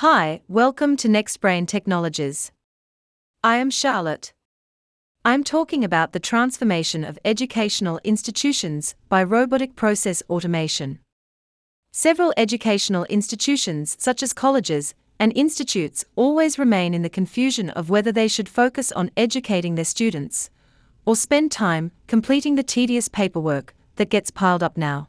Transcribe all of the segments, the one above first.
Hi, welcome to NextBrain Technologies. I am Charlotte. I'm talking about the transformation of educational institutions by robotic process automation. Several educational institutions, such as colleges and institutes, always remain in the confusion of whether they should focus on educating their students or spend time completing the tedious paperwork that gets piled up now.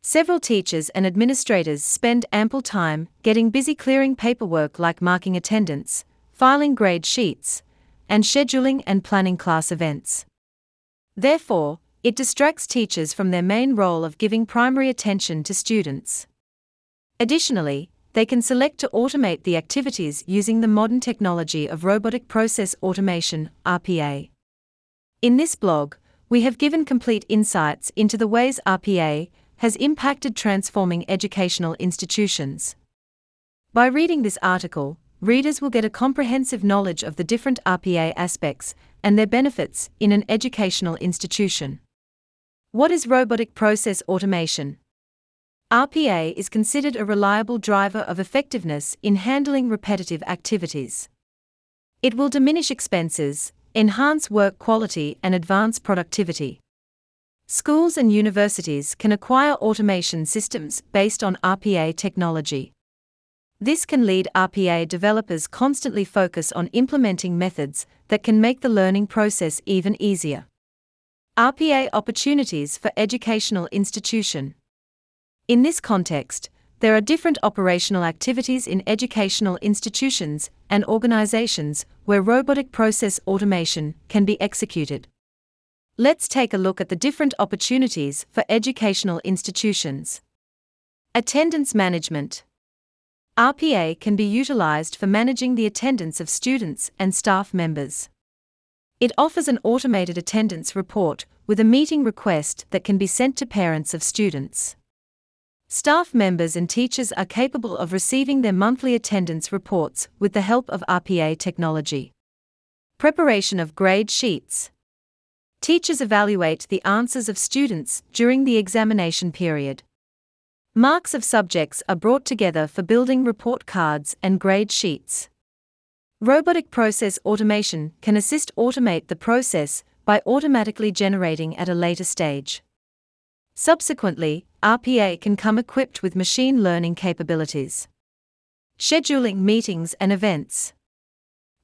Several teachers and administrators spend ample time getting busy clearing paperwork like marking attendance, filing grade sheets, and scheduling and planning class events. Therefore, it distracts teachers from their main role of giving primary attention to students. Additionally, they can select to automate the activities using the modern technology of robotic process automation, RPA. In this blog, we have given complete insights into the ways RPA has impacted transforming educational institutions. By reading this article, readers will get a comprehensive knowledge of the different RPA aspects and their benefits in an educational institution. What is robotic process automation? RPA is considered a reliable driver of effectiveness in handling repetitive activities. It will diminish expenses, enhance work quality, and advance productivity. Schools and universities can acquire automation systems based on RPA technology. This can lead RPA developers constantly focus on implementing methods that can make the learning process even easier. RPA opportunities for educational institution. In this context, there are different operational activities in educational institutions and organizations where robotic process automation can be executed. Let's take a look at the different opportunities for educational institutions. Attendance management. RPA can be utilized for managing the attendance of students and staff members. It offers an automated attendance report with a meeting request that can be sent to parents of students. Staff members and teachers are capable of receiving their monthly attendance reports with the help of RPA technology. Preparation of grade sheets. Teachers evaluate the answers of students during the examination period. Marks of subjects are brought together for building report cards and grade sheets. Robotic process automation can automate the process by automatically generating at a later stage. Subsequently, RPA can come equipped with machine learning capabilities. Scheduling meetings and events.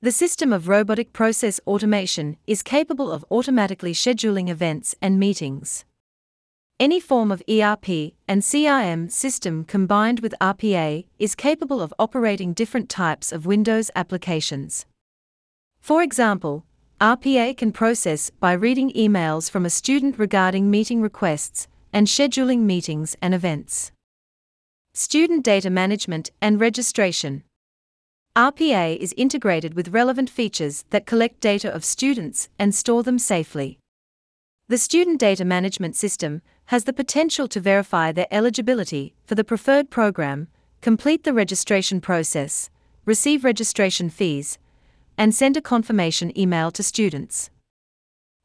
The system of robotic process automation is capable of automatically scheduling events and meetings. Any form of ERP and CRM system combined with RPA is capable of operating different types of Windows applications. For example, RPA can process by reading emails from a student regarding meeting requests and scheduling meetings and events. Student data management and registration. RPA is integrated with relevant features that collect data of students and store them safely. The student data management system has the potential to verify their eligibility for the preferred program, complete the registration process, receive registration fees, and send a confirmation email to students.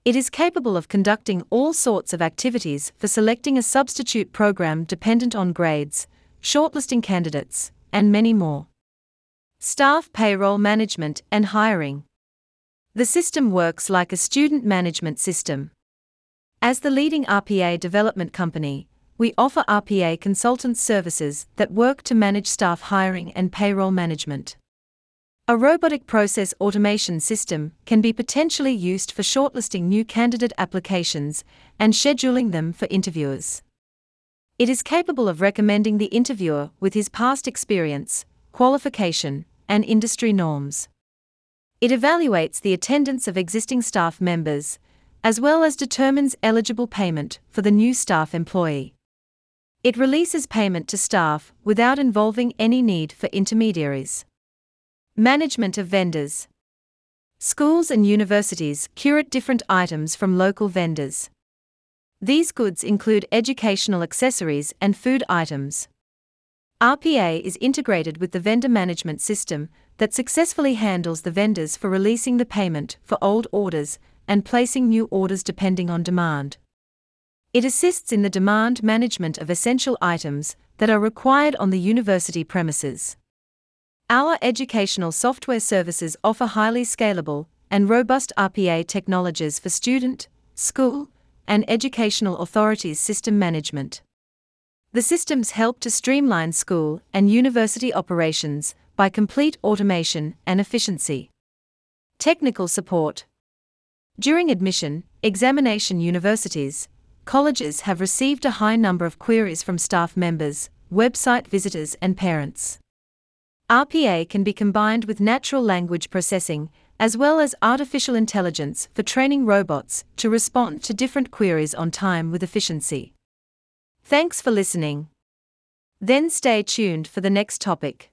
It is capable of conducting all sorts of activities for selecting a substitute program dependent on grades, shortlisting candidates, and many more. Staff payroll management and hiring. The system works like a student management system. As the leading RPA development company, we offer RPA consultant services that work to manage staff hiring and payroll management. A robotic process automation system can be potentially used for shortlisting new candidate applications and scheduling them for interviewers. It is capable of recommending the interviewer with his past experience, qualification, and industry norms. It evaluates the attendance of existing staff members, as well as determines eligible payment for the new staff employee. It releases payment to staff without involving any need for intermediaries. Management of vendors. Schools and universities curate different items from local vendors. These goods include educational accessories and food items. RPA is integrated with the vendor management system that successfully handles the vendors for releasing the payment for old orders and placing new orders depending on demand. It assists in the demand management of essential items that are required on the university premises. Our educational software services offer highly scalable and robust RPA technologies for student, school, and educational authorities' system management. The systems help to streamline school and university operations by complete automation and efficiency. Technical support. During admission, examination, universities, colleges have received a high number of queries from staff members, website visitors, and parents. RPA can be combined with natural language processing as well as artificial intelligence for training robots to respond to different queries on time with efficiency. Thanks for listening. Then stay tuned for the next topic.